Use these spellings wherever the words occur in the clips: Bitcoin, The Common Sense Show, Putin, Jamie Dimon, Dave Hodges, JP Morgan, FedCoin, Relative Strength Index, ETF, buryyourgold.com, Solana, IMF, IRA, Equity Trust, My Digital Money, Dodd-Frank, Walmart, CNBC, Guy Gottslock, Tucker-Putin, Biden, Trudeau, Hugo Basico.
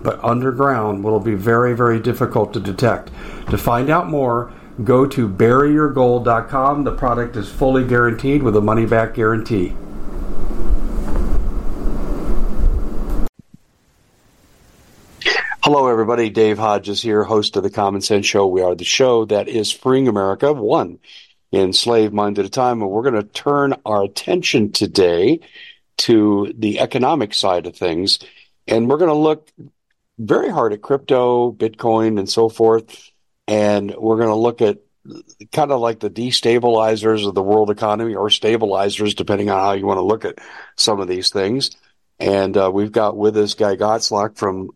but underground will be very, very difficult to detect. To find out more, go to buryyourgold.com. The product is fully guaranteed with a money-back guarantee. Hello, everybody. Dave Hodges here, host of The Common Sense Show. We are the show that is freeing America one enslaved mind at a time, and we're going to turn our attention today to the economic side of things, and we're going to look very hard at crypto, Bitcoin, and so forth. And we're going to look at kind of like the destabilizers of the world economy, or stabilizers, depending on how you want to look at some of these things. And we've got with us Guy Gottslock from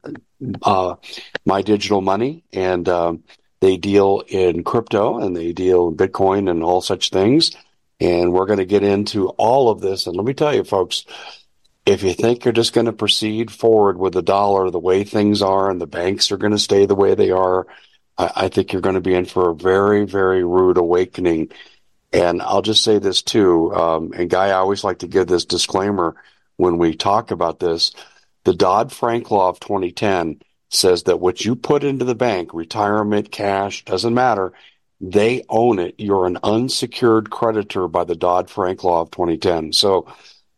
My Digital Money. And they deal in crypto, and they deal in Bitcoin and all such things. And we're going to get into all of this. And let me tell you, folks, if you think you're just going to proceed forward with the dollar the way things are and the banks are going to stay the way they are, I think you're going to be in for a very, very rude awakening. And I'll just say this too, and Guy, I always like to give this disclaimer when we talk about this. The Dodd-Frank law of 2010 says that what you put into the bank, retirement, cash, doesn't matter, they own it. You're an unsecured creditor by the Dodd-Frank law of 2010. So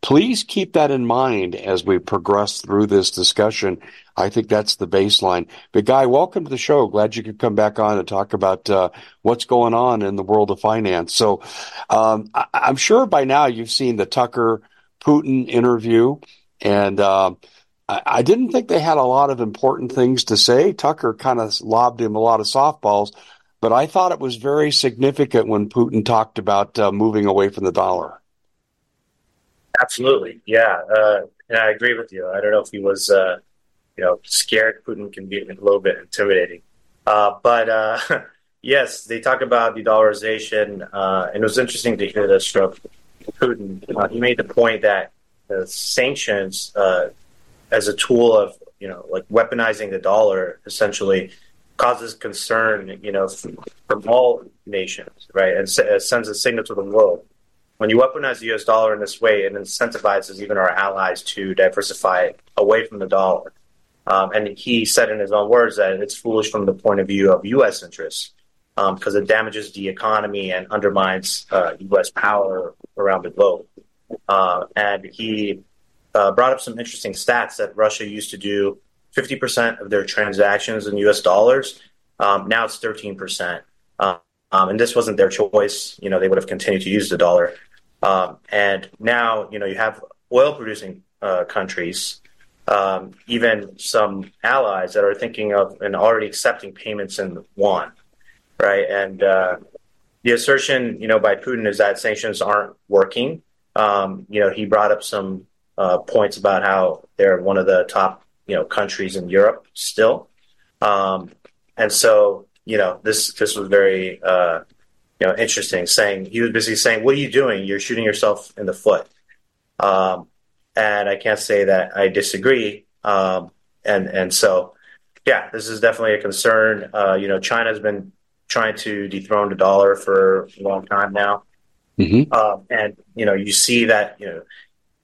please keep that in mind as we progress through this discussion. I think that's the baseline. But Guy, welcome to the show. Glad you could come back on and talk about what's going on in the world of finance. So I'm sure by now you've seen the Tucker-Putin interview, and I didn't think they had a lot of important things to say. Tucker kind of lobbed him a lot of softballs, but I thought it was very significant when Putin talked about moving away from the dollar. Absolutely, yeah, and I agree with you. I don't know if he was, scared. Putin can be a little bit intimidating, but yes, they talk about the dollarization, and it was interesting to hear this from Putin. He made the point that sanctions, as a tool of weaponizing the dollar, essentially causes concern, from all nations, right, and sends a signal to the world. When you weaponize the U.S. dollar in this way, it incentivizes even our allies to diversify away from the dollar. And he said in his own words that it's foolish from the point of view of U.S. interests because it damages the economy and undermines U.S. power around the globe. And he brought up some interesting stats that Russia used to do 50% of their transactions in U.S. dollars. Now it's 13%. And this wasn't their choice. They would have continued to use the dollar. And now, you have oil-producing countries, even some allies that are thinking of and already accepting payments in yuan, right? And the assertion, by Putin is that sanctions aren't working. He brought up some points about how they're one of the top, countries in Europe still. And so this was very, interesting, saying he was busy saying, what are you doing? You're shooting yourself in the foot. And I can't say that I disagree. And so, yeah, this is definitely a concern. China's been trying to dethrone the dollar for a long time now. Mm-hmm. And, you see that,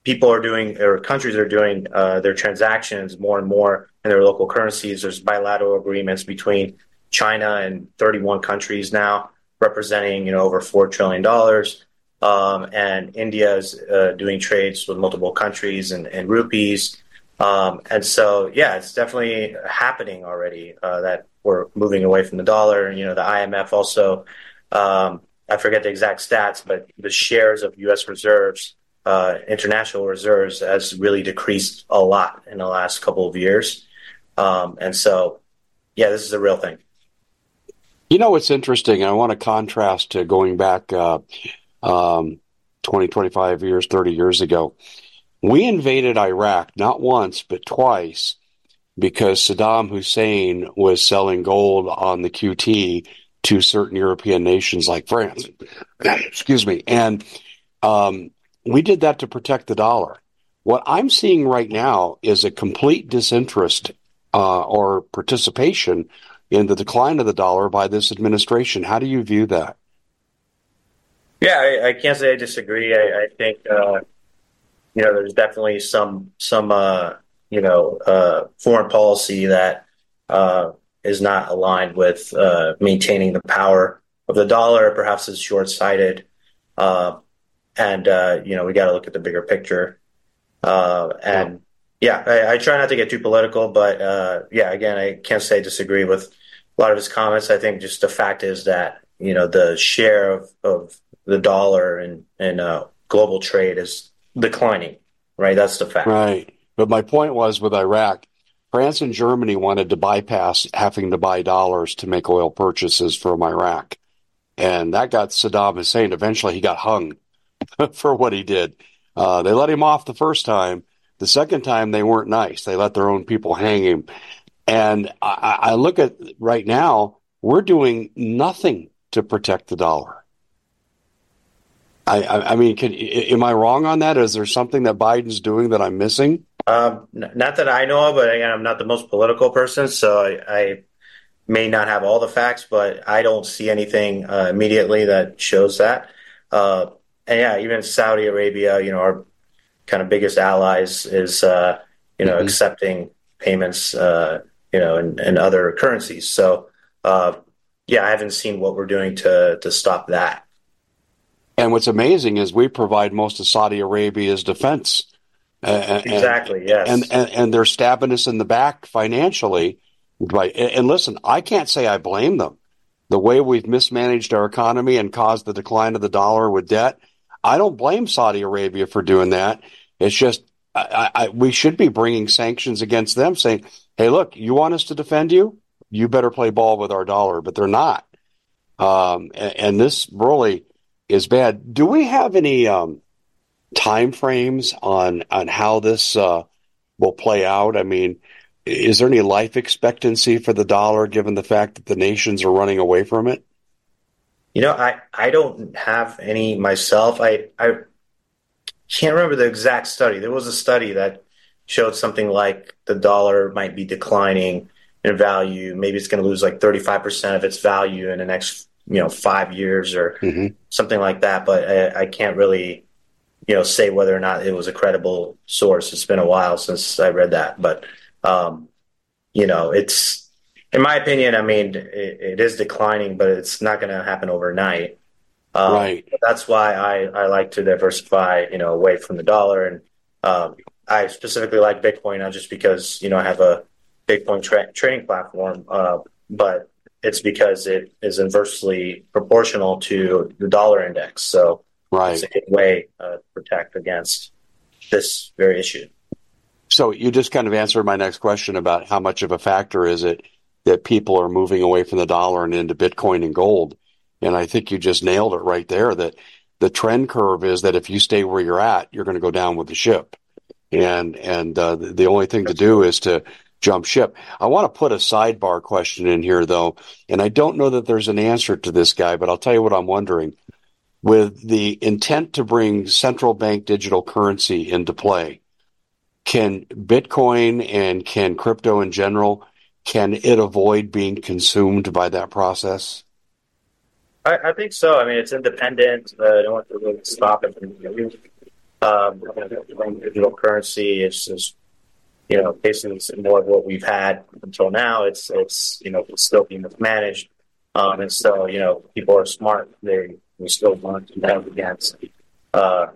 people are doing, or countries are doing their transactions more and more in their local currencies. There's bilateral agreements between China and 31 countries now, representing over $4 trillion. And India is doing trades with multiple countries and rupees. And so, yeah, it's definitely happening already that we're moving away from the dollar. The IMF also, I forget the exact stats, but the shares of U.S. reserves international reserves has really decreased a lot in the last couple of years. And so, yeah, this is a real thing. You know, it's interesting. I want to contrast to going back 20, 25 years, 30 years ago. We invaded Iraq not once, but twice because Saddam Hussein was selling gold on the QT to certain European nations like France. Excuse me. And we did that to protect the dollar. What I'm seeing right now is a complete disinterest or participation in the decline of the dollar by this administration. How do you view that? Yeah, I can't say I disagree. I think, you know, there's definitely some foreign policy that is not aligned with maintaining the power of the dollar. Perhaps it's short-sighted. And we got to look at the bigger picture. I try not to get too political, but again, I can't say I disagree with a lot of his comments. I think just the fact is that, you know, the share of the dollar in global trade is declining, right? That's the fact. Right. But my point was with Iraq, France and Germany wanted to bypass having to buy dollars to make oil purchases from Iraq. And that got Saddam Hussein. Eventually he got hung for what he did. They let him off the first time. The second time, they weren't nice. They let their own people hang him. And I look at right now, we're doing nothing to protect the dollar. Am I wrong on that? Is there something that Biden's doing that I'm missing? Not that I know of, but again, I'm not the most political person, so I may not have all the facts, but I don't see anything immediately that shows that. Even Saudi Arabia, you know, our kind of biggest allies is, accepting payments, in other currencies. So, I haven't seen what we're doing to stop that. And what's amazing is we provide most of Saudi Arabia's defense. Exactly, yes. And they're stabbing us in the back financially. Right? And listen, I can't say I blame them. The way we've mismanaged our economy and caused the decline of the dollar with debt, I don't blame Saudi Arabia for doing that. It's just we should be bringing sanctions against them saying, hey, look, you want us to defend you? You better play ball with our dollar. But they're not. And this really is bad. Do we have any time frames on how this will play out? I mean, is there any life expectancy for the dollar given the fact that the nations are running away from it? You know, I don't have any myself. I can't remember the exact study. There was a study that showed something like the dollar might be declining in value. Maybe it's going to lose like 35% of its value in the next, 5 years or something like that. But I can't really, say whether or not it was a credible source. It's been a while since I read that. But, it's... in my opinion, it is declining, but it's not going to happen overnight. Right. That's why I like to diversify, away from the dollar. And I specifically like Bitcoin, not just because, I have a Bitcoin trading platform, but it's because it is inversely proportional to the dollar index. So right. It's a good way to protect against this very issue. So you just kind of answered my next question about how much of a factor is it that people are moving away from the dollar and into Bitcoin and gold. And I think you just nailed it right there, that the trend curve is that if you stay where you're at, you're going to go down with the ship. And the only thing to do is to jump ship. I want to put a sidebar question in here, though, and I don't know that there's an answer to this guy, but I'll tell you what I'm wondering. With the intent to bring central bank digital currency into play, can Bitcoin and can crypto in general... can it avoid being consumed by that process? I think so. It's independent. I don't want to really stop it. Digital currency is just, basically more of what we've had until now. It's still being mismanaged. And so, people are smart. We still want to have against, the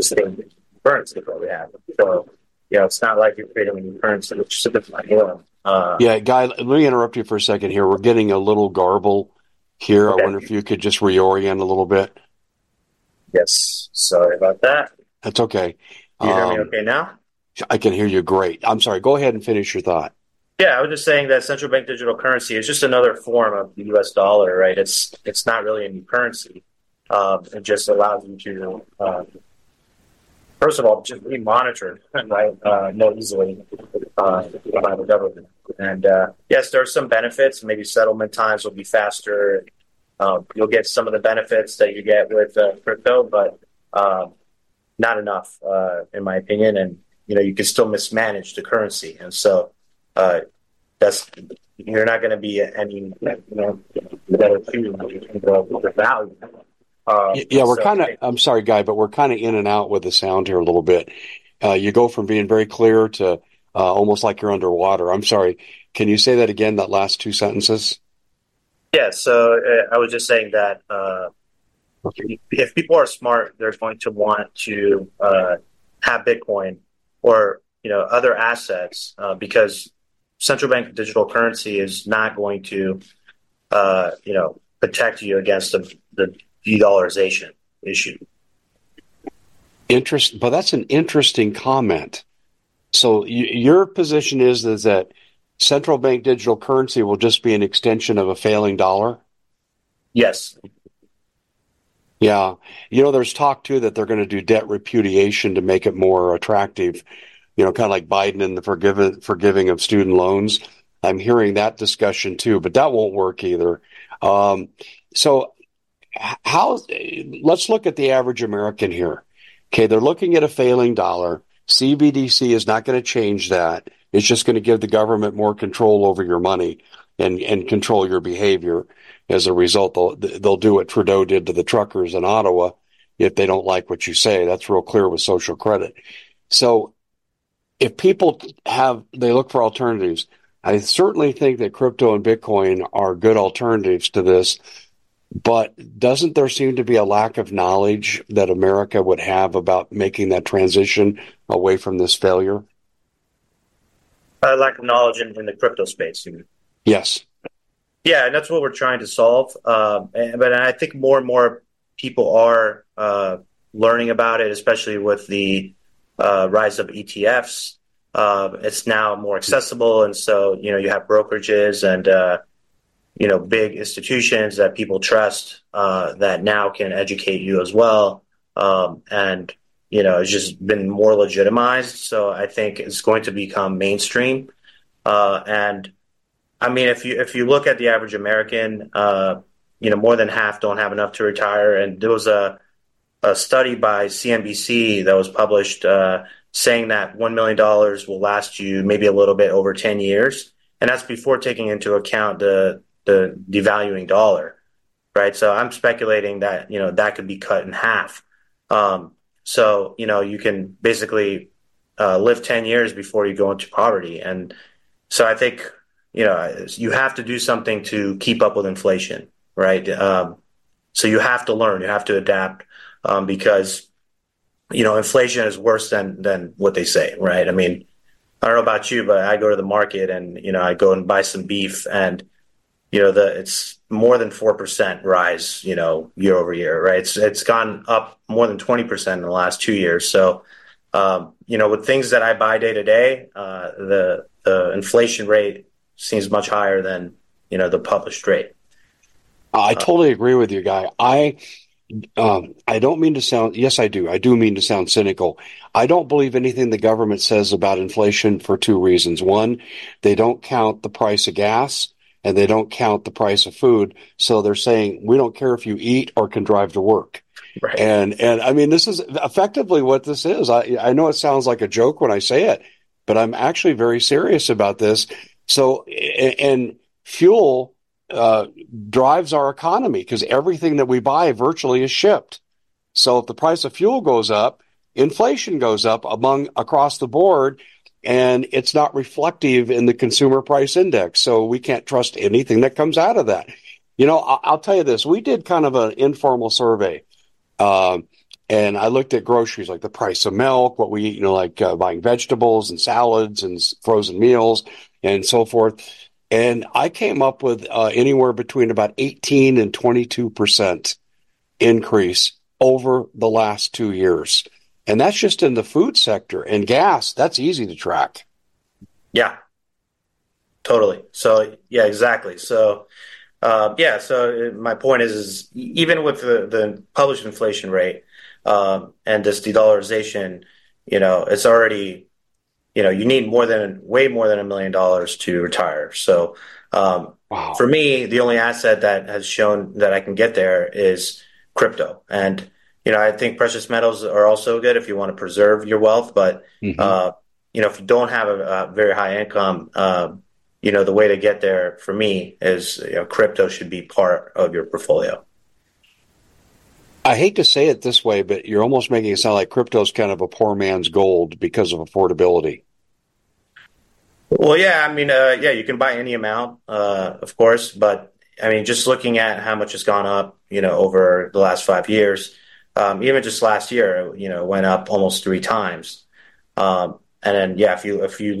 same currency that we have. So, it's not like you're creating a new currency, which is a different Guy, let me interrupt you for a second here. We're getting a little garble here. Okay. I wonder if you could just reorient a little bit. Yes. Sorry about that. That's okay. Do you hear me okay now? I can hear you great. I'm sorry. Go ahead and finish your thought. Yeah, I was just saying that central bank digital currency is just another form of the U.S. dollar, right? It's not really a new currency. It just allows you to, first of all, just be monitored, right? More easily by the government. And yes, there are some benefits. Maybe settlement times will be faster. You'll get some of the benefits that you get with crypto, but not enough, in my opinion. And you know, you can still mismanage the currency, and so that's you're not going to be any better the value. Yeah, we're kind of. I'm sorry, Guy, but we're kind of in and out with the sound here a little bit. You go from being very clear to almost like you're underwater. I'm sorry. Can you say that again? That last two sentences. Yeah, so I was just saying that okay. If people are smart, they're going to want to have Bitcoin or other assets because central bank digital currency is not going to protect you against the de-dollarization issue. But that's an interesting comment. So your position is that central bank digital currency will just be an extension of a failing dollar? Yes. Yeah. There's talk, too, that they're going to do debt repudiation to make it more attractive, kind of like Biden and the forgiving of student loans. I'm hearing that discussion, too, but that won't work either. So let's look at the average American here. Okay, they're looking at a failing dollar. CBDC is not going to change that. It's just going to give the government more control over your money and control your behavior. As a result, they'll do what Trudeau did to the truckers in Ottawa if they don't like what you say. That's real clear with social credit. So if people they look for alternatives, I certainly think that crypto and Bitcoin are good alternatives to this, but doesn't there seem to be a lack of knowledge that America would have about making that transition away from this failure? Lack of knowledge in the crypto space. Yes. Yeah, and that's what we're trying to solve. But I think more and more people are learning about it, especially with the rise of ETFs. It's now more accessible, and so you have brokerages and big institutions that people trust that now can educate you as well, and. It's just been more legitimized. So I think it's going to become mainstream. And I mean, if you look at the average American, more than half don't have enough to retire. And there was a study by CNBC that was published saying that $1 million will last you maybe a little bit over 10 years. And that's before taking into account the devaluing dollar, right? So I'm speculating that, that could be cut in half. So, you can basically live 10 years before you go into poverty. And so I think, you have to do something to keep up with inflation, right? So you have to learn, you have to adapt because, inflation is worse than what they say, right? I mean, I don't know about you, but I go to the market and, I go and buy some beef and, it's more than 4% rise, year over year, right? It's gone up more than 20% in the last 2 years. So, with things that I buy day to day, the inflation rate seems much higher than, the published rate. I totally agree with you, Guy. I don't mean to sound, yes, I do. I do mean to sound cynical. I don't believe anything the government says about inflation for two reasons. One, they don't count the price of gas. And they don't count the price of food. So they're saying, we don't care if you eat or can drive to work. Right. And I mean, this is effectively what this is. I know it sounds like a joke when I say it, but I'm actually very serious about this. So, and fuel drives our economy because everything that we buy virtually is shipped. So if the price of fuel goes up, inflation goes up across the board. And it's not reflective in the consumer price index, so we can't trust anything that comes out of that. I'll tell you this. We did kind of an informal survey, and I looked at groceries, like the price of milk, what we eat, like buying vegetables and salads and frozen meals and so forth. And I came up with anywhere between about 18 and 22% increase over the last 2 years. And that's just in the food sector. And gas, that's easy to track. Yeah, totally. So, yeah, exactly. So, so my point is even with the published inflation rate and this de-dollarization, it's already, you need way more than $1 million to retire. So wow. For me, the only asset that has shown that I can get there is crypto. And, I think precious metals are also good if you want to preserve your wealth. But, if you don't have a very high income, the way to get there for me is crypto should be part of your portfolio. I hate to say it this way, but you're almost making it sound like crypto is kind of a poor man's gold because of affordability. Well, yeah, you can buy any amount, of course, but just looking at how much has gone up, over the last 5 years, even just last year, went up almost 3 times. And then, yeah, if you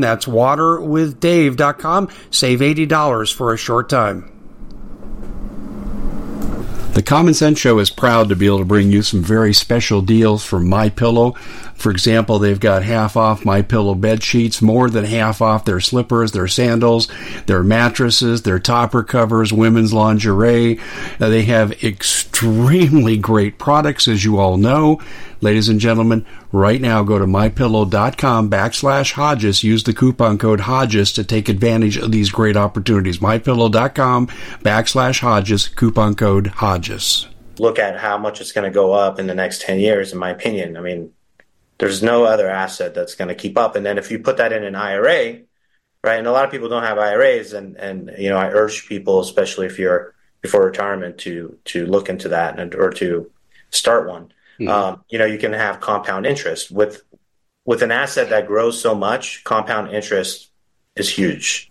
That's waterwithdave.com. Save $80 for a short time. The Common Sense Show is proud to be able to bring you some very special deals from My Pillow. For example, they've got half off My Pillow bed sheets, more than half off their slippers, their sandals, their mattresses, their topper covers, women's lingerie. Now, they have extremely great products, as you all know. Ladies and gentlemen, right now go to mypillow.com /Hodges. Use the coupon code Hodges to take advantage of these great opportunities. Mypillow.com /Hodges, coupon code Hodges. Look at how much it's going to go up in the next 10 years, in my opinion. There's no other asset that's going to keep up. And then if you put that in an IRA, right, and a lot of people don't have IRAs, and I urge people, especially if you're before retirement, to look into that or to start one. Mm-hmm. You can have compound interest. With an asset that grows so much, compound interest is huge.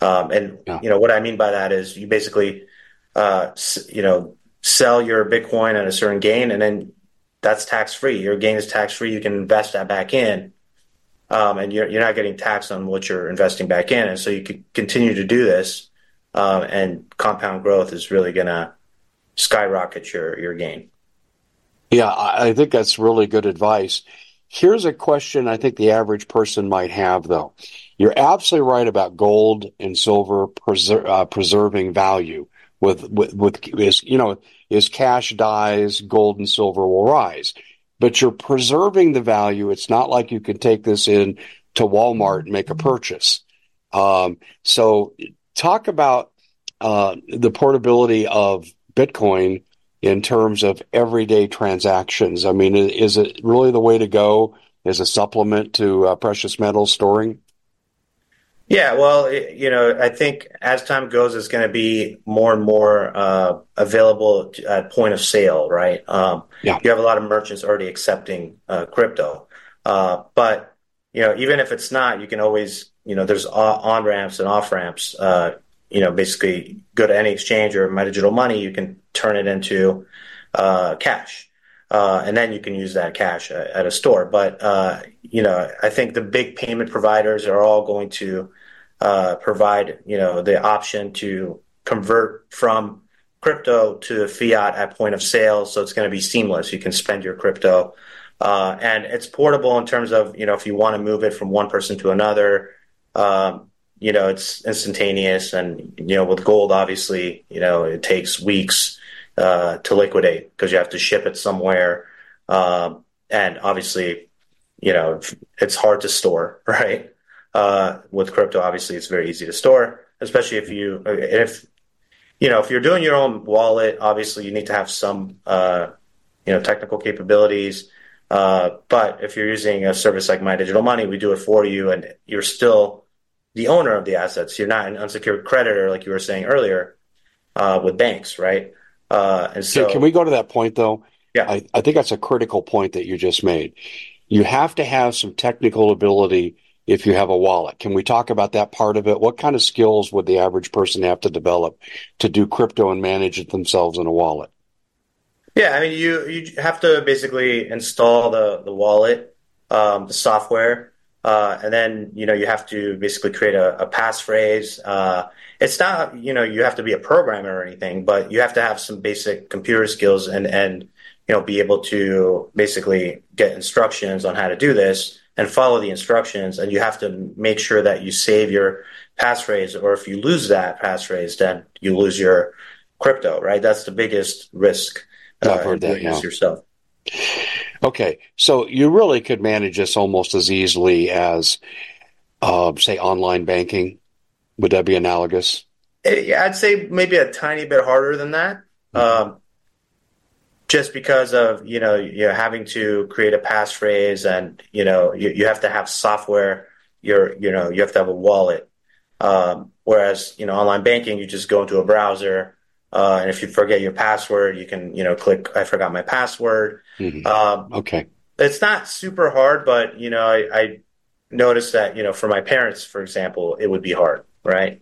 What I mean by that is you basically, sell your Bitcoin at a certain gain, and then that's tax-free. Your gain is tax-free. You can invest that back in, and you're not getting taxed on what you're investing back in. And so you can continue to do this, and compound growth is really going to skyrocket your gain. Yeah, I think that's really good advice. Here's a question I think the average person might have, though. You're absolutely right about gold and silver preserving value. As cash dies, gold and silver will rise. But you're preserving the value. It's not like you can take this in to Walmart and make a purchase. So talk about the portability of Bitcoin in terms of everyday transactions. I mean, is it really the way to go as a supplement to precious metal storing? Yeah, well, I think as time goes, it's going to be more and more available at point of sale, right? You have a lot of merchants already accepting crypto. But even if it's not, you can always, there's on-ramps and off-ramps, basically go to any exchange or My Digital Money, you can turn it into cash. And then you can use that cash at a store. But, I think the big payment providers are all going to provide, the option to convert from crypto to fiat at point of sale. So it's going to be seamless. You can spend your crypto. And it's portable in terms of, if you want to move it from one person to another, it's instantaneous. And, with gold, obviously, it takes weeks to liquidate because you have to ship it somewhere. And obviously, it's hard to store, right? With crypto, obviously, it's very easy to store, especially if you're doing your own wallet, obviously you need to have some, technical capabilities. But if you're using a service like My Digital Money, we do it for you and you're still the owner of the assets. You're not an unsecured creditor, like you were saying earlier, with banks, right? And so, can we go to that point, though? Yeah, I think that's a critical point that you just made. You have to have some technical ability if you have a wallet. Can we talk about that part of it? What kind of skills would the average person have to develop to do crypto and manage it themselves in a wallet? Yeah, I mean, you have to basically install the wallet, the software, and then you have to basically create a passphrase. It's not, you have to be a programmer or anything, but you have to have some basic computer skills and be able to basically get instructions on how to do this and follow the instructions. And you have to make sure that you save your passphrase, or if you lose that passphrase, then you lose your crypto, right? That's the biggest risk. I've heard that now. Yourself. Okay. So you really could manage this almost as easily as, say, online banking. Would that be analogous? I'd say maybe a tiny bit harder than that, just because of you're having to create a passphrase, and you have to have software. You have to have a wallet. Whereas online banking, you just go into a browser, and if you forget your password, you can click "I forgot my password." Mm-hmm. Okay, it's not super hard, but I noticed that for my parents, for example, it would be hard. Right.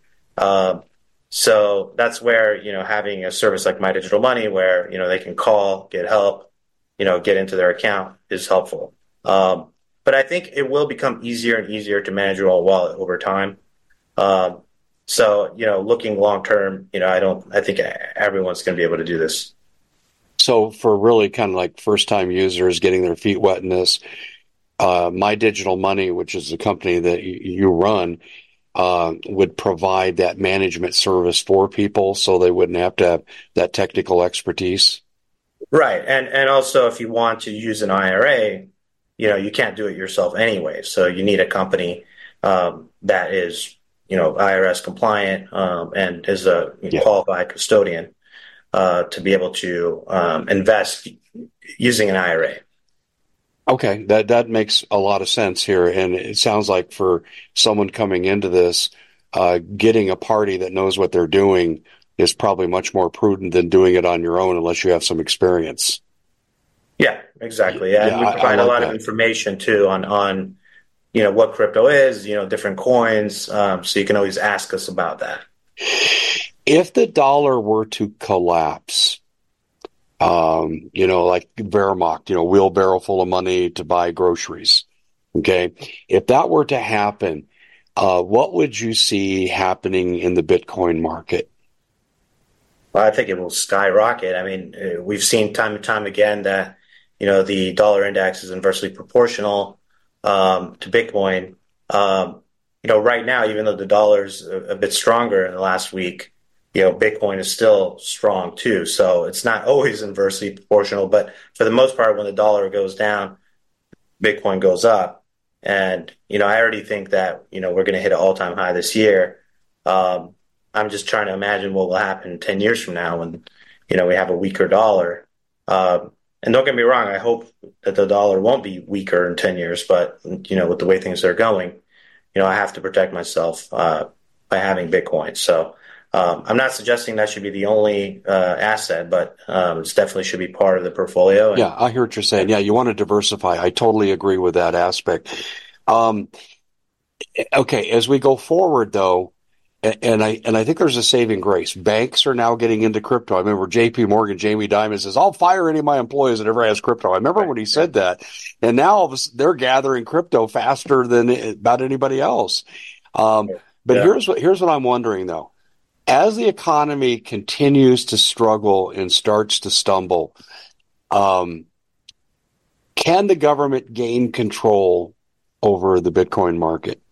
So that's where, having a service like My Digital Money where, they can call, get help, get into their account is helpful. But I think it will become easier and easier to manage your own wallet over time. So, looking long term, I think everyone's going to be able to do this. So for really kind of like first time users getting their feet wet in this, My Digital Money, which is the company that you run, would provide that management service for people so they wouldn't have to have that technical expertise. Right. And also if you want to use an IRA, you can't do it yourself anyway. So you need a company that is, IRS compliant and is a qualified custodian to be able to invest using an IRA. Okay, that makes a lot of sense here, and it sounds like for someone coming into this, getting a party that knows what they're doing is probably much more prudent than doing it on your own unless you have some experience. Yeah, exactly. Yeah, and we provide a lot of information too on what crypto is, different coins, so you can always ask us about that. If the dollar were to collapse, like Wehrmacht, wheelbarrow full of money to buy groceries. Okay. If that were to happen, what would you see happening in the Bitcoin market? Well, I think it will skyrocket. I mean, we've seen time and time again that, you know, the dollar index is inversely proportional to Bitcoin. You know, right now, even though the dollar's a bit stronger in the last week, you know, Bitcoin is still strong too. So it's not always inversely proportional, but for the most part, when the dollar goes down, Bitcoin goes up. And, you know, I already think that, you know, we're going to hit an all-time high this year. I'm just trying to imagine what will happen 10 years from now when, you know, we have a weaker dollar. And don't get me wrong, I hope that the dollar won't be weaker in 10 years, but, you know, with the way things are going, you know, I have to protect myself by having Bitcoin. So I'm not suggesting that should be the only asset, but it definitely should be part of the portfolio. And, yeah, I hear what you're saying. Yeah, you want to diversify. I totally agree with that aspect. Okay, as we go forward, though, and I think there's a saving grace. Banks are now getting into crypto. I remember JP Morgan, Jamie Dimon says, "I'll fire any of my employees that ever has crypto." I remember when he said that. And now they're gathering crypto faster than about anybody else. But here's what I'm wondering, though. As the economy continues to struggle and starts to stumble, can the government gain control over the Bitcoin market?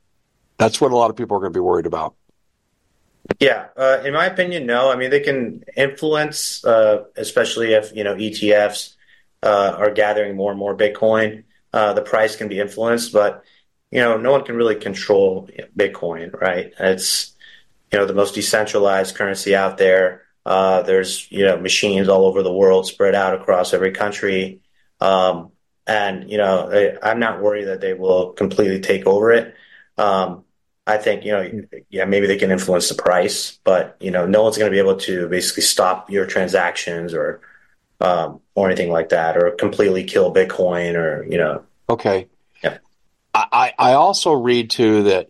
That's what a lot of people are going to be worried about. Yeah, in my opinion, no. I mean, they can influence, especially if, you know, ETFs are gathering more and more Bitcoin. The price can be influenced, but, you know, no one can really control Bitcoin, right? It's, you know, the most decentralized currency out there. There's, you know, machines all over the world spread out across every country. And, you know, I'm not worried that they will completely take over it. I think, you know, yeah, maybe they can influence the price, but, you know, no one's going to be able to basically stop your transactions or anything like that, or completely kill Bitcoin or, you know. Okay. Yeah. I also read, too, that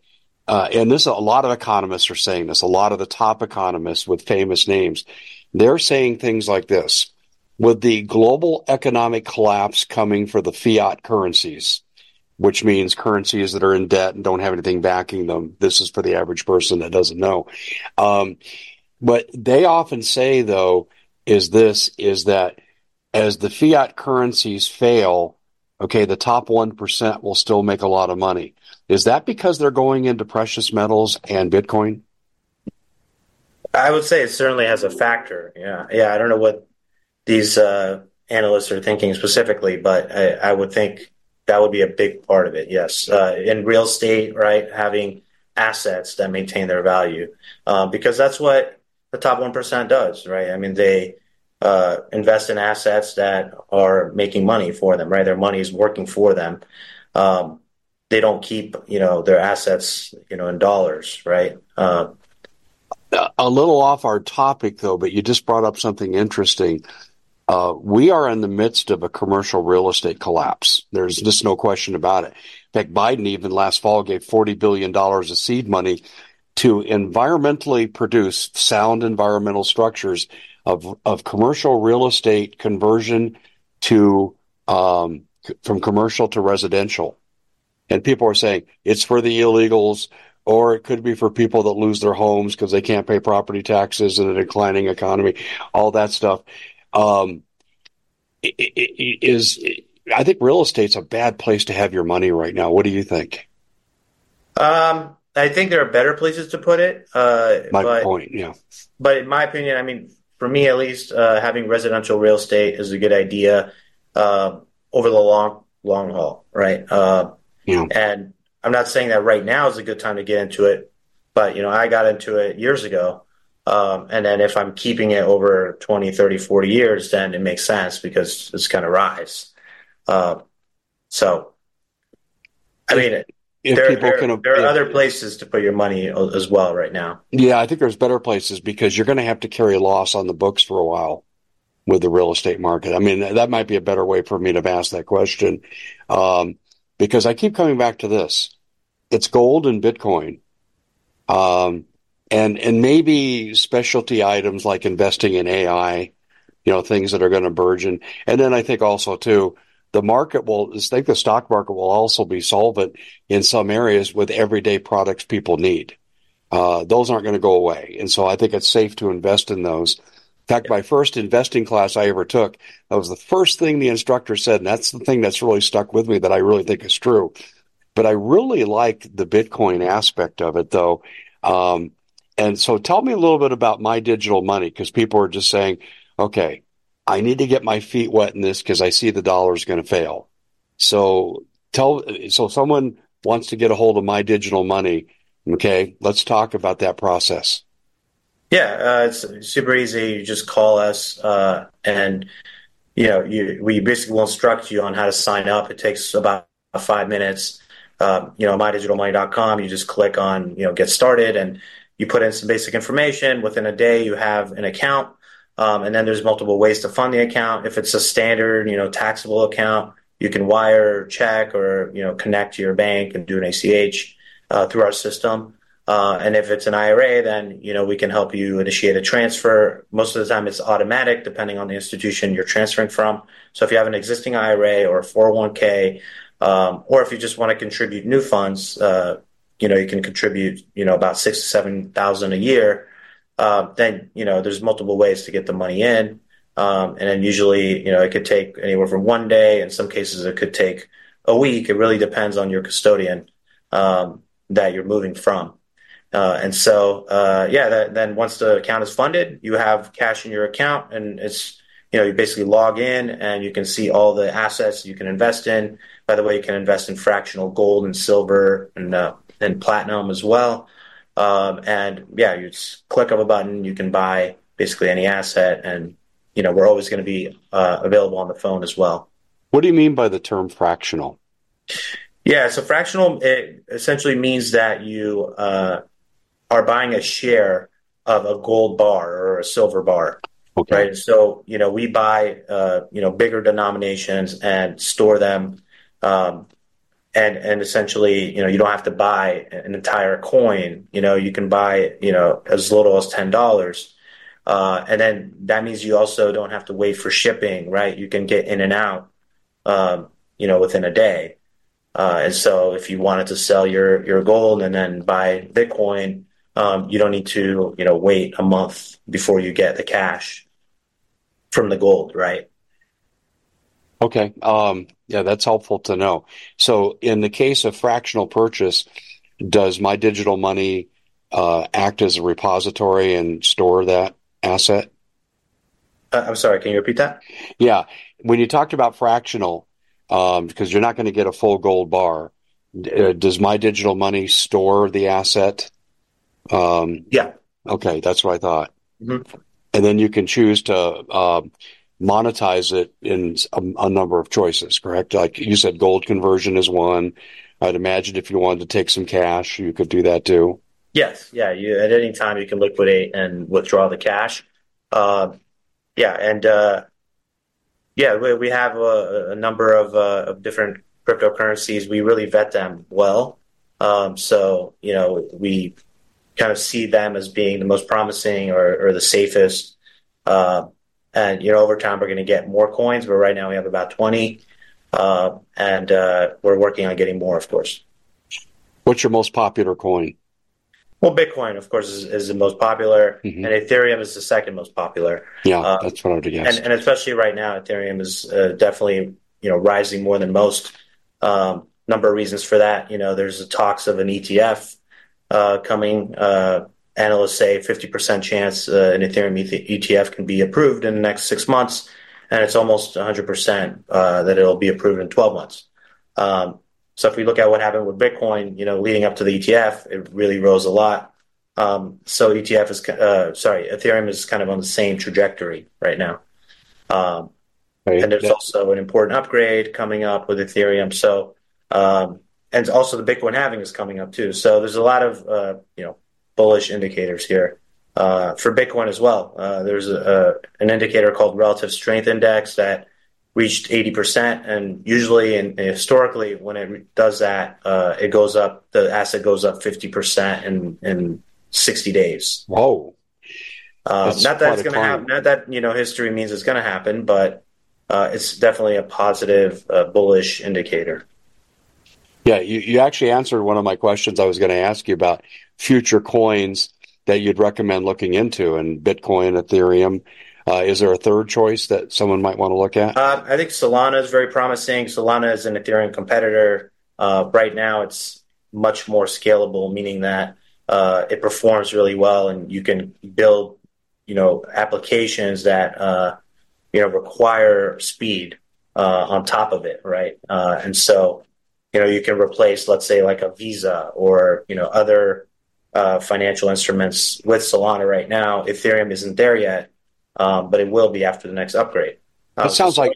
and this, a lot of economists are saying this, a lot of the top economists with famous names, they're saying things like this: with the global economic collapse coming for the fiat currencies, which means currencies that are in debt and don't have anything backing them. This is for the average person that doesn't know. But they often say, though, is that as the fiat currencies fail, okay, the top 1% will still make a lot of money. Is that because they're going into precious metals and Bitcoin? I would say it certainly has a factor. Yeah. I don't know what these analysts are thinking specifically, but I would think that would be a big part of it. Yes, in real estate, right? Having assets that maintain their value, because that's what the top 1% does, right? I mean, they invest in assets that are making money for them, right? Their money is working for them. They don't keep, you know, their assets, you know, in dollars, right? A little off our topic, though, but you just brought up something interesting. We are in the midst of a commercial real estate collapse. There's just no question about it. In fact, Biden even last fall gave $40 billion of seed money to environmentally produce sound environmental structures of commercial real estate conversion to from commercial to residential. And people are saying it's for the illegals, or it could be for people that lose their homes because they can't pay property taxes in a declining economy, all that stuff. I think real estate's a bad place to have your money right now. What do you think? I think there are better places to put it. My point. But in my opinion, I mean, for me at least, having residential real estate is a good idea over the long haul, right? Yeah. And I'm not saying that right now is a good time to get into it, but, you know, I got into it years ago. And then if I'm keeping it over 20, 30, 40 years, then it makes sense because it's going to rise. So, I mean, there are other places to put your money as well right now. Yeah, I think there's better places because you're going to have to carry loss on the books for a while with the real estate market. I mean, that might be a better way for me to ask that question. Because I keep coming back to this, it's gold and Bitcoin, and maybe specialty items like investing in AI, you know, things that are going to burgeon. And then I think also too, the stock market will also be solvent in some areas with everyday products people need. Those aren't going to go away, and so I think it's safe to invest in those. fact, my first investing class I ever took, that was the first thing the instructor said, and that's the thing that's really stuck with me that I really think is true. But I really like the Bitcoin aspect of it, though. And so tell me a little bit about My Digital Money, because people are just saying, okay, I need to get my feet wet in this because I see the dollar is going to fail. So someone wants to get a hold of My Digital Money. Okay, let's talk about that process. Yeah, it's super easy. You just call us, and we basically will instruct you on how to sign up. It takes about 5 minutes. MyDigitalMoney.com. You just click on get started, and you put in some basic information. Within a day, you have an account. And then there's multiple ways to fund the account. If it's a standard, taxable account, you can wire, check, or connect to your bank and do an ACH through our system. And if it's an IRA, then we can help you initiate a transfer. Most of the time, it's automatic, depending on the institution you're transferring from. So if you have an existing IRA or a 401k, or if you just want to contribute new funds, you can contribute about $6,000 to $7,000 a year. Then, there's multiple ways to get the money in. And then usually, it could take anywhere from one day. In some cases, it could take a week. It really depends on your custodian that you're moving from. Then once the account is funded, you have cash in your account, and it's, you basically log in and you can see all the assets you can invest in. By the way, you can invest in fractional gold and silver and platinum as well. You just click of a button, you can buy basically any asset, and we're always going to be available on the phone as well. What do you mean by the term fractional? Yeah, so fractional, it essentially means that you are buying a share of a gold bar or a silver bar. Okay. Right? So, we buy bigger denominations and store them. And essentially, you don't have to buy an entire coin. You can buy, as little as $10. And then that means you also don't have to wait for shipping, right? You can get in and out, within a day. And so if you wanted to sell your gold and then buy Bitcoin, you don't need to, wait a month before you get the cash from the gold, right? Okay. Yeah, that's helpful to know. So in the case of fractional purchase, does My Digital Money act as a repository and store that asset? I'm sorry, can you repeat that? Yeah. When you talked about fractional, because you're not going to get a full gold bar, does My Digital Money store the asset? Yeah. Okay, that's what I thought. Mm-hmm. And then you can choose to... monetize it in a number of choices, correct? Like you said, gold conversion is one. I'd imagine if you wanted to take some cash, you could do that too. Yes. Yeah. At any time you can liquidate and withdraw the cash. We have a number of different cryptocurrencies. We really vet them well. We kind of see them as being the most promising or the safest. And over time, we're going to get more coins, but right now we have about 20, and we're working on getting more, of course. What's your most popular coin? Well, Bitcoin, of course, is the most popular, mm-hmm. and Ethereum is the second most popular. Yeah, that's what I would guess. And especially right now, Ethereum is definitely rising more than most. Number of reasons for that. There's the talks of an ETF coming. Analysts say 50% chance an Ethereum ETF can be approved in the next 6 months, and it's almost 100% that it'll be approved in 12 months. So if we look at what happened with Bitcoin, leading up to the ETF, it really rose a lot. So Ethereum is kind of on the same trajectory right now. And there's also an important upgrade coming up with Ethereum. So and also the Bitcoin halving is coming up too. So there's a lot of bullish indicators here for Bitcoin as well. There's an indicator called Relative Strength Index that reached 80%, and usually and historically when it does that, it goes up. The asset goes up 50% in 60 days. Whoa! Not that it's going to happen. Not that history means it's going to happen, but it's definitely a positive, bullish indicator. Yeah, you actually answered one of my questions I was going to ask you about future coins that you'd recommend looking into, and Bitcoin, Ethereum. Is there a third choice that someone might want to look at? I think Solana is very promising. Solana is an Ethereum competitor. Right now, it's much more scalable, meaning that it performs really well, and you can build, applications that require speed on top of it, right? And so, you can replace, let's say, like a Visa or other financial instruments with Solana right now. Ethereum isn't there yet. But it will be after the next upgrade. That sounds like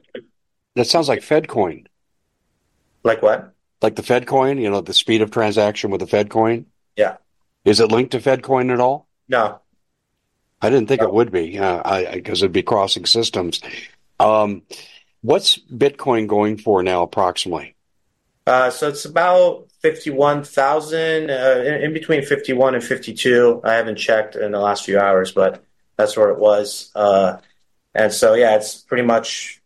FedCoin. Like what? Like the FedCoin, the speed of transaction with the FedCoin? Yeah. Is it linked to FedCoin at all? No. I didn't think it would be, because it'd be crossing systems. What's Bitcoin going for now approximately? So it's about 51,000, in between 51 and 52. I haven't checked in the last few hours, but that's where it was. And so, it's pretty much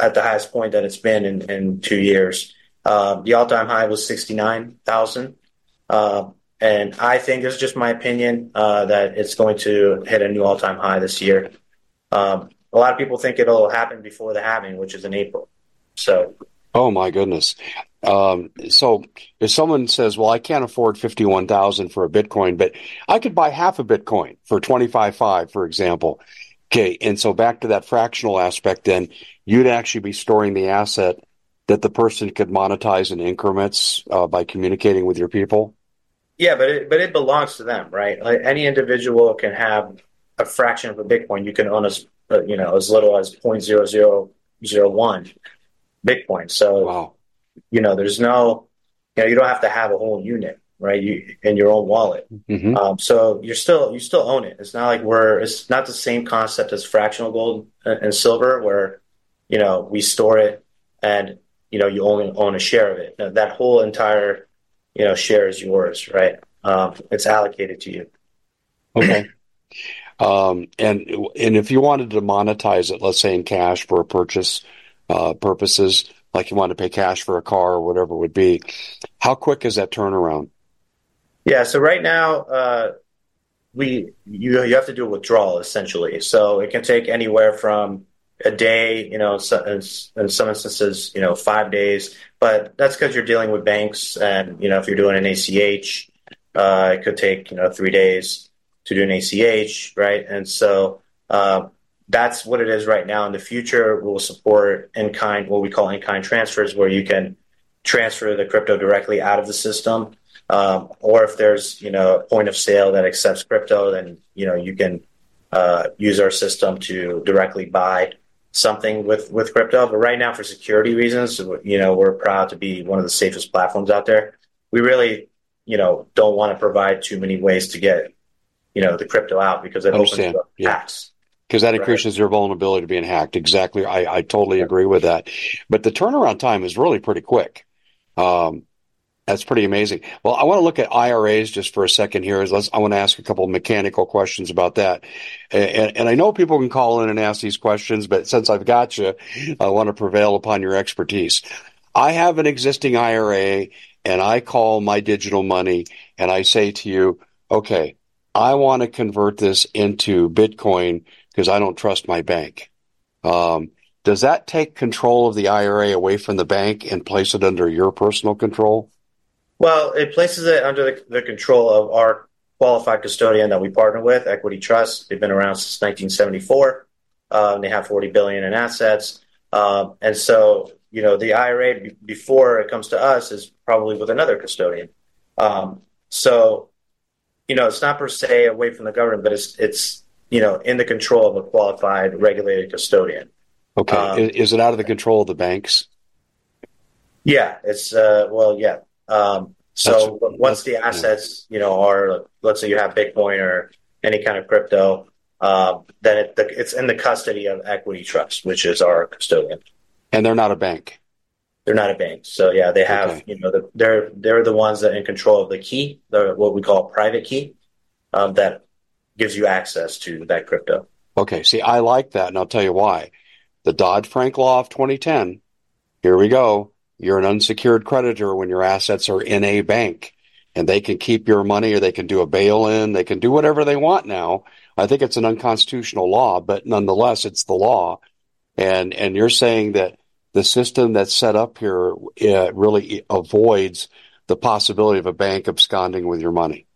at the highest point that it's been in 2 years. The all-time high was 69,000. And I think, this is just my opinion, that it's going to hit a new all-time high this year. A lot of people think it'll happen before the halving, which is in April. So, oh, my goodness. So if someone says, well, I can't afford $51,000 for a Bitcoin, but I could buy half a Bitcoin for $25,500, for example. Okay, and so back to that fractional aspect then, you'd actually be storing the asset that the person could monetize in increments by communicating with your people? Yeah, but it belongs to them, right? Like, any individual can have a fraction of a Bitcoin. You can own as little as 0.0001 Bitcoin. So, wow. There's no, you don't have to have a whole unit, right? In your own wallet. Mm-hmm. So you still own it. It's not like it's not the same concept as fractional gold and silver where, we store it and, you only own a share of it. Now, that whole entire, share is yours, right? It's allocated to you. Okay. And if you wanted to monetize it, let's say in cash for a purchase purposes, like you want to pay cash for a car or whatever it would be, how quick is that turnaround? Yeah, so right now, you have to do a withdrawal, essentially. So it can take anywhere from a day, in some instances, 5 days. But that's because you're dealing with banks. And, if you're doing an ACH, it could take, 3 days to do an ACH, right? And so that's what it is right now. In the future, we'll support in-kind, what we call in-kind transfers, where you can transfer the crypto directly out of the system. Or if there's, a point of sale that accepts crypto, then, you can use our system to directly buy something with crypto. But right now, for security reasons, we're proud to be one of the safest platforms out there. We really, don't want to provide too many ways to get, the crypto out because it opens up hacks. Because that increases your vulnerability to being hacked. Exactly. I totally agree with that. But the turnaround time is really pretty quick. That's pretty amazing. Well, I want to look at IRAs just for a second here. I want to ask a couple of mechanical questions about that. And I know people can call in and ask these questions, but since I've got you, I want to prevail upon your expertise. I have an existing IRA, and I call My Digital Money, and I say to you, okay, I want to convert this into Bitcoin because I don't trust my bank. Does that take control of the IRA away from the bank and place it under your personal control? Well, it places it under the control of our qualified custodian that we partner with, Equity Trust. They've been around since 1974. They have $40 billion in assets. And so, the IRA before it comes to us is probably with another custodian. It's not per se away from the government, but it's in the control of a qualified, regulated custodian. Okay. Is it out of the control of the banks? Yeah. It's, yeah. Once the assets, are, let's say you have Bitcoin or any kind of crypto, then it's in the custody of Equity Trust, which is our custodian. And they're not a bank? They're not a bank. So, yeah, they have, okay. They're the ones that are in control of the key, what we call a private key, that gives you access to that crypto. Okay. See, I like that, and I'll tell you why. The Dodd-Frank law of 2010, here we go. You're an unsecured creditor when your assets are in a bank, and they can keep your money or they can do a bail-in. They can do whatever they want now I think it's an unconstitutional law, but nonetheless, it's the law. And you're saying that the system that's set up here really avoids the possibility of a bank absconding with your money.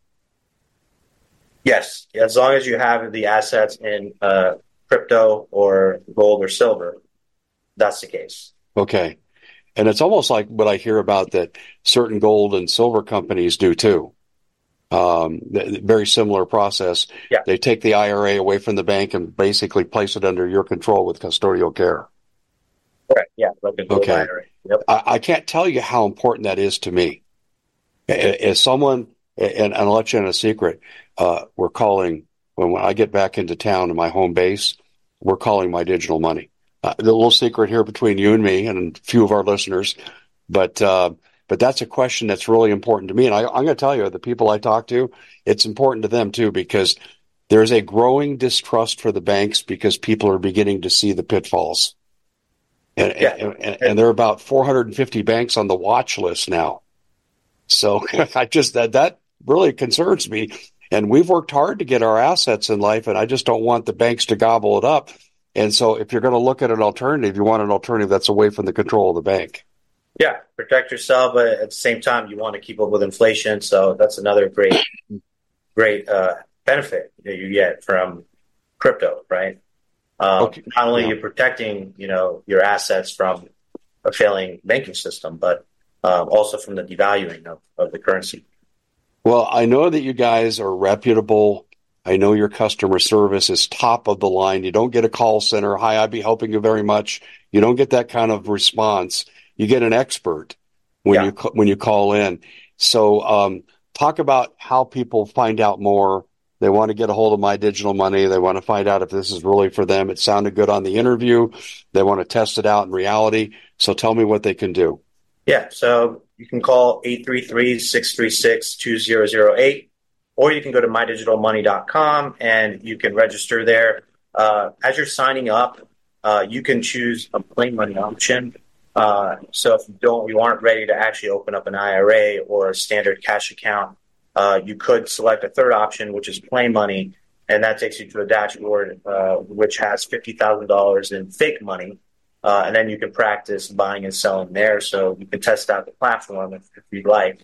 Yes, as long as you have the assets in crypto or gold or silver, that's the case. Okay. And it's almost like what I hear about that certain gold and silver companies do too. Very similar process. Yeah. They take the IRA away from the bank and basically place it under your control with custodial care. Correct. Yeah. Like a gold IRA. Yep. I can't tell you how important that is to me. As someone, and I'll let you in a secret, we're calling, when I get back into town to my home base, we're calling My Digital Money. The little secret here between you and me and a few of our listeners, but that's a question that's really important to me. And I'm going to tell you, the people I talk to, it's important to them too, because there's a growing distrust for the banks because people are beginning to see the pitfalls. And there are about 450 banks on the watch list now. So I just, that really concerns me. And we've worked hard to get our assets in life, and I just don't want the banks to gobble it up. And so if you're going to look at an alternative, you want an alternative that's away from the control of the bank. Yeah, protect yourself, but at the same time, you want to keep up with inflation. So that's another great benefit that you get from crypto, right? Not only you're protecting, your assets from a failing banking system, but also from the devaluing of the currency. Well, I know that you guys are reputable. I know your customer service is top of the line. You don't get a call center. Hi, I'd be helping you very much. You don't get that kind of response. You get an expert when you call in. So talk about how people find out more. They want to get a hold of My Digital Money. They want to find out if this is really for them. It sounded good on the interview. They want to test it out in reality. So tell me what they can do. Yeah, so you can call 833-636-2008. Or you can go to mydigitalmoney.com and you can register there. As you're signing up, you can choose a plain money option. So if you aren't ready to actually open up an IRA or a standard cash account, you could select a third option, which is plain money. And that takes you to a dashboard, which has $50,000 in fake money. And then you can practice buying and selling there. So you can test out the platform if you'd like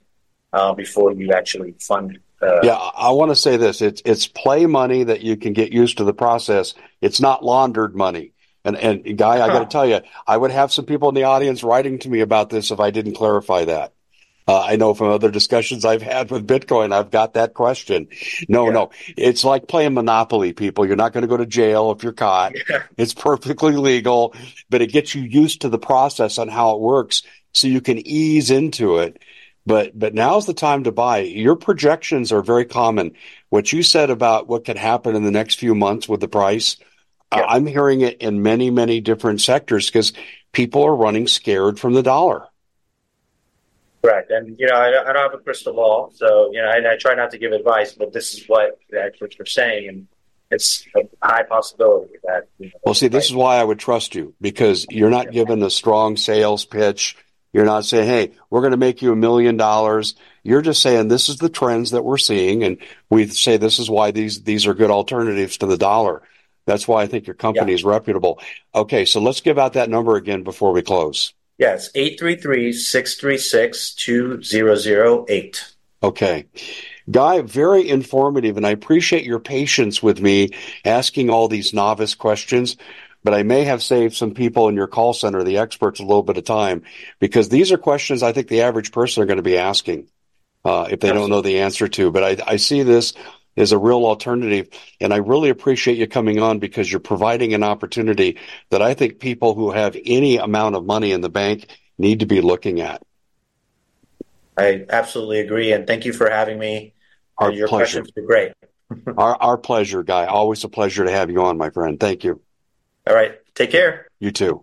before you actually fund it. I want to say this. It's play money that you can get used to the process. It's not laundered money. And Guy, I got to tell you, I would have some people in the audience writing to me about this if I didn't clarify that. I know from other discussions I've had with Bitcoin, I've got that question. No, it's like playing Monopoly, people. You're not going to go to jail if you're caught. Yeah. It's perfectly legal, but it gets you used to the process on how it works so you can ease into it. But now's the time to buy. Your projections are very common. What you said about what could happen in the next few months with the price, I'm hearing it in many, many different sectors because people are running scared from the dollar. Right. And, I don't have a crystal ball. So, I try not to give advice, but this is what the experts are saying. And it's a high possibility that. This is why I would trust you, because you're not given a strong sales pitch. You're not saying, hey, we're going to make you $1 million. You're just saying this is the trends that we're seeing, and we say this is why these are good alternatives to the dollar. That's why I think your company is reputable. Okay, so let's give out that number again before we close. Yes, 833-636-2008. Okay. Guy, very informative, and I appreciate your patience with me asking all these novice questions. But I may have saved some people in your call center, the experts, a little bit of time, because these are questions I think the average person are going to be asking if they don't know the answer to. But I see this as a real alternative, and I really appreciate you coming on because you're providing an opportunity that I think people who have any amount of money in the bank need to be looking at. I absolutely agree, and thank you for having me. Your questions were great. Our pleasure, Guy. Always a pleasure to have you on, my friend. Thank you. All right. Take care. You too.